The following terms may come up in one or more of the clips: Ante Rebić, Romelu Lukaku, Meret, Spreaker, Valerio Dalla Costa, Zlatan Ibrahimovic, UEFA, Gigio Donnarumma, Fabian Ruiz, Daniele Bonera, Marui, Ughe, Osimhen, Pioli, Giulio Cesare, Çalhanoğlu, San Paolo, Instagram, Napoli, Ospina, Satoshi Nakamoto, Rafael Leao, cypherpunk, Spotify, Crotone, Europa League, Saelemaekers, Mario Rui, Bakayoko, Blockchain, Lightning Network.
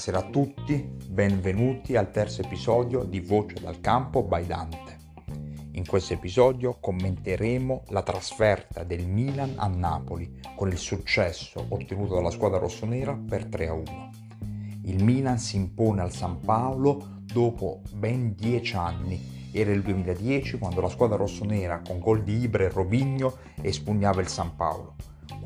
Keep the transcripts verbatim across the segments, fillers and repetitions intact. Buonasera a tutti, benvenuti al terzo episodio di Voce dal Campo by Dante. In questo episodio commenteremo la trasferta del Milan a Napoli con il successo ottenuto dalla squadra rossonera per tre a uno. Il Milan si impone al San Paolo dopo ben dieci anni. Era il duemiladieci quando la squadra rossonera con gol di Ibra e Robinho espugnava il San Paolo.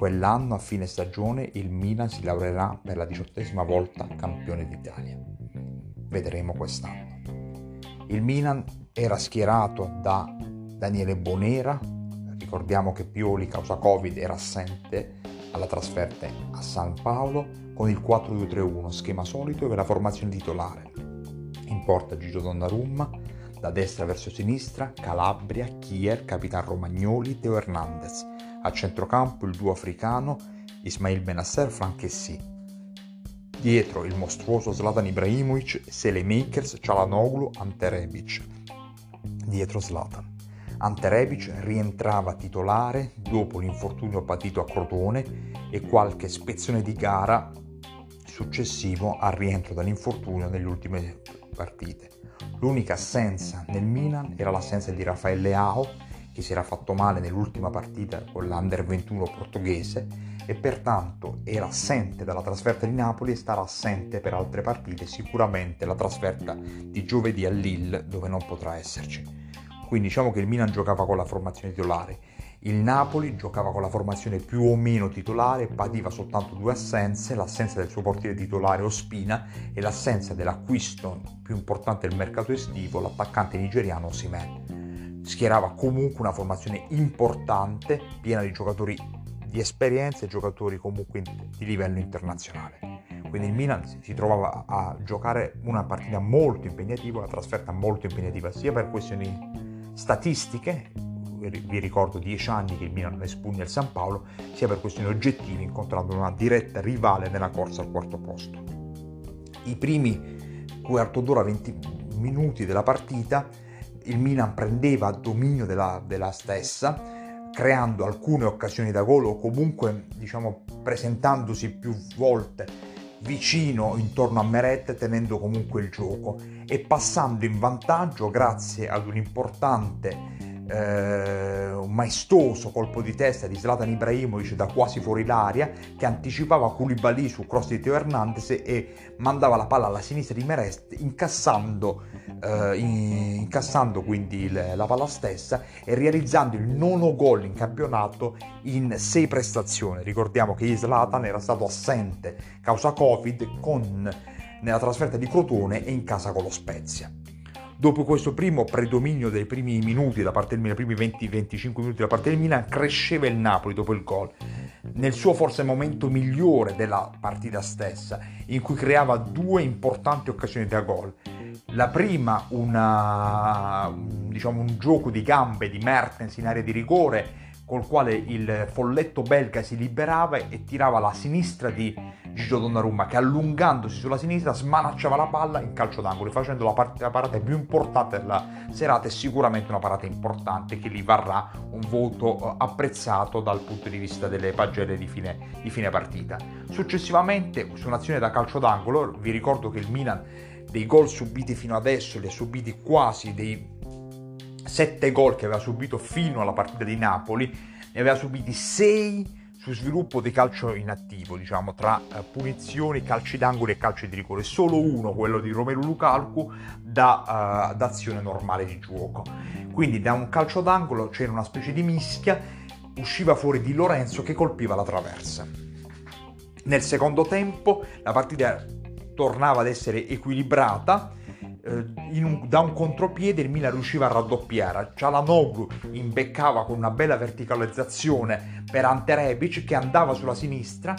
Quell'anno a fine stagione il Milan si laureerà per la diciottesima volta campione d'Italia. Vedremo quest'anno. Il Milan era schierato da Daniele Bonera, ricordiamo che Pioli causa Covid era assente alla trasferta a San Paolo, con il quattro due tre uno schema solito e la formazione titolare. In porta Gigio Donnarumma, da destra verso sinistra Calabria, Chier, capitano Romagnoli, Teo Hernandez. A centrocampo il duo africano Ismail Benasser, Franchetti. Dietro il mostruoso Zlatan Ibrahimovic, Saelemaekers, Çalhanoğlu, Ante Rebić. Dietro Zlatan. Ante Rebić rientrava titolare dopo l'infortunio patito a Crotone e qualche spezzone di gara successivo al rientro dall'infortunio nelle ultime partite. L'unica assenza nel Milan era l'assenza di Rafael Leao, che si era fatto male nell'ultima partita con l'Under ventuno portoghese e pertanto era assente dalla trasferta di Napoli e starà assente per altre partite, sicuramente la trasferta di giovedì a Lille dove non potrà esserci. Quindi diciamo che il Milan giocava con la formazione titolare, il Napoli giocava con la formazione più o meno titolare, pativa soltanto due assenze, l'assenza del suo portiere titolare Ospina e l'assenza dell'acquisto più importante del mercato estivo, l'attaccante nigeriano Osimhen. Schierava comunque una formazione importante, piena di giocatori di esperienza e giocatori comunque di livello internazionale. Quindi il Milan si trovava a giocare una partita molto impegnativa, una trasferta molto impegnativa sia per questioni statistiche, vi ricordo dieci anni che il Milan espugna il San Paolo, sia per questioni oggettive incontrando una diretta rivale nella corsa al quarto posto. I primi quarto d'ora venti minuti della partita il Milan prendeva dominio della, della stessa, creando alcune occasioni da gol o comunque diciamo presentandosi più volte vicino intorno a Meret, tenendo comunque il gioco e passando in vantaggio grazie ad un importante Eh, un maestoso colpo di testa di Zlatan Ibrahimovic da quasi fuori l'aria che anticipava Koulibaly su cross di Teo Hernandez e mandava la palla alla sinistra di Meret incassando, eh, incassando quindi il, la palla stessa e realizzando il nono gol in campionato in sei prestazioni. Ricordiamo che Zlatan era stato assente causa Covid con, nella trasferta di Crotone e in casa con lo Spezia. Dopo questo primo predominio dei primi minuti da parte del Milan, i primi venti venticinque minuti da parte del Milan, cresceva il Napoli dopo il gol, nel suo forse momento migliore della partita stessa, in cui creava due importanti occasioni da gol. La prima, una, diciamo un gioco di gambe di Mertens in area di rigore, col quale il folletto belga si liberava e tirava la sinistra di Gigio Donnarumma, che allungandosi sulla sinistra smanacciava la palla in calcio d'angolo, facendo la, part- la parata più importante della serata e sicuramente una parata importante che gli varrà un voto apprezzato dal punto di vista delle pagelle di fine, di fine partita. Successivamente, su un'azione da calcio d'angolo, vi ricordo che il Milan dei gol subiti fino adesso li ha subiti quasi dei sette gol che aveva subito fino alla partita di Napoli, ne aveva subiti sei su sviluppo di calcio inattivo, diciamo tra punizioni, calci d'angolo e calci di rigore, solo uno, quello di Romelu Lukaku, da uh, azione normale di gioco. Quindi da un calcio d'angolo c'era una specie di mischia, usciva fuori Di Lorenzo che colpiva la traversa. Nel secondo tempo la partita tornava ad essere equilibrata. In un, da un contropiede il Milan riusciva a raddoppiare, Çalhanoğlu imbeccava con una bella verticalizzazione per Ante Rebić che andava sulla sinistra,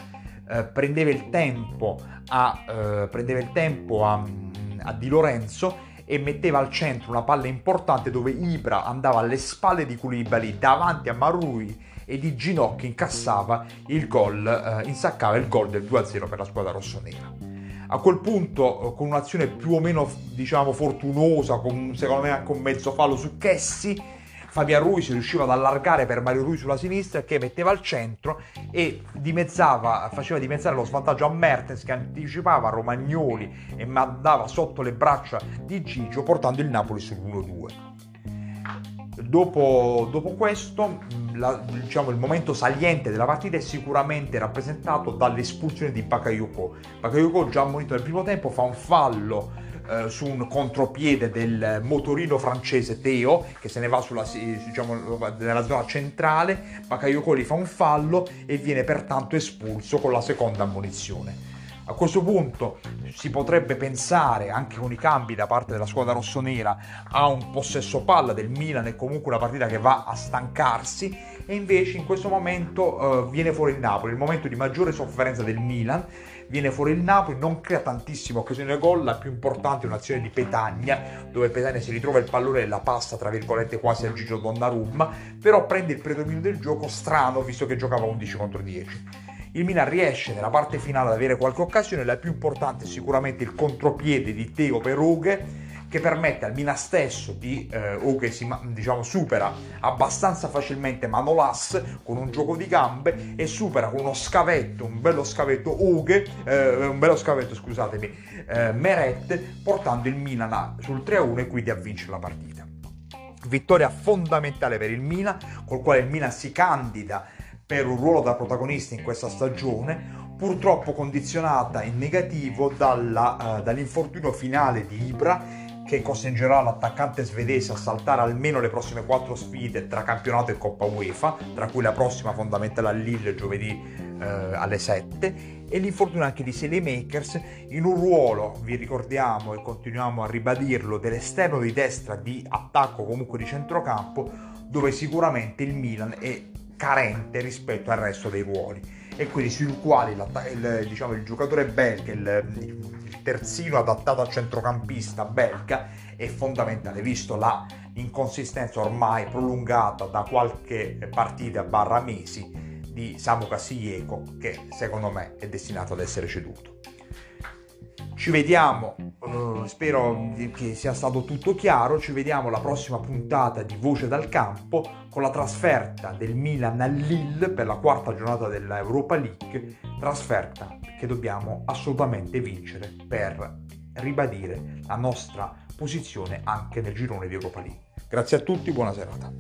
eh, prendeva il tempo a, eh, prendeva il tempo a, a Di Lorenzo e metteva al centro una palla importante dove Ibra andava alle spalle di Koulibaly davanti a Marui e di ginocchio incassava il gol, eh, insaccava il gol del due a zero per la squadra rossonera. A quel punto, con un'azione più o meno, diciamo, fortunosa, con, secondo me anche un mezzo fallo su Chessi, Fabian Ruiz riusciva ad allargare per Mario Rui sulla sinistra, che metteva al centro e dimezzava, faceva dimezzare lo svantaggio a Mertens, che anticipava Romagnoli e mandava sotto le braccia di Gigio, portando il Napoli sull'uno due. Dopo, dopo questo, la, diciamo, il momento saliente della partita è sicuramente rappresentato dall'espulsione di Bakayoko. Bakayoko, già ammonito nel primo tempo, fa un fallo eh, su un contropiede del motorino francese Teo, che se ne va sulla, diciamo, nella zona centrale. Bakayoko gli fa un fallo e viene pertanto espulso con la seconda ammonizione. A questo punto si potrebbe pensare, anche con i cambi da parte della squadra rossonera, a un possesso palla del Milan e comunque una partita che va a stancarsi, e invece in questo momento eh, viene fuori il Napoli, il momento di maggiore sofferenza del Milan. Viene fuori il Napoli, non crea tantissime occasioni da gol, la più importante è un'azione di Petagna, dove Petagna si ritrova il pallone e la passa tra virgolette quasi al Gigio Donnarumma, però prende il predominio del gioco, strano visto che giocava undici contro dieci. Il Milan riesce nella parte finale ad avere qualche occasione, la più importante è sicuramente il contropiede di Teo per Ughe, che permette al Milan stesso di eh, Ughe si diciamo, supera abbastanza facilmente Manolas con un gioco di gambe e supera con uno scavetto, un bello scavetto Ughe, eh, un bello scavetto scusatemi, eh, Meret, portando il Milan sul tre a uno e quindi a vincere la partita. Vittoria fondamentale per il Milan, col quale il Milan si candida per un ruolo da protagonista in questa stagione, purtroppo condizionata in negativo dalla, uh, dall'infortunio finale di Ibra, che costringerà l'attaccante svedese a saltare almeno le prossime quattro sfide tra campionato e Coppa UEFA, tra cui la prossima fondamentale a Lille giovedì eh, alle sette, e l'infortunio anche di Saelemaekers in un ruolo, vi ricordiamo e continuiamo a ribadirlo, dell'esterno di destra di attacco, comunque di centrocampo, dove sicuramente il Milan è carente rispetto al resto dei ruoli e quindi sui quali il, diciamo, il giocatore belga, il, il terzino adattato al centrocampista belga è fondamentale, visto la inconsistenza ormai prolungata da qualche partita barra mesi di Samu Casiglieco, che secondo me è destinato ad essere ceduto. Ci vediamo, eh, spero che sia stato tutto chiaro, ci vediamo alla prossima puntata di Voce dal Campo con la trasferta del Milan a Lille per la quarta giornata dell'Europa League, trasferta che dobbiamo assolutamente vincere per ribadire la nostra posizione anche nel girone di Europa League. Grazie a tutti, buona serata.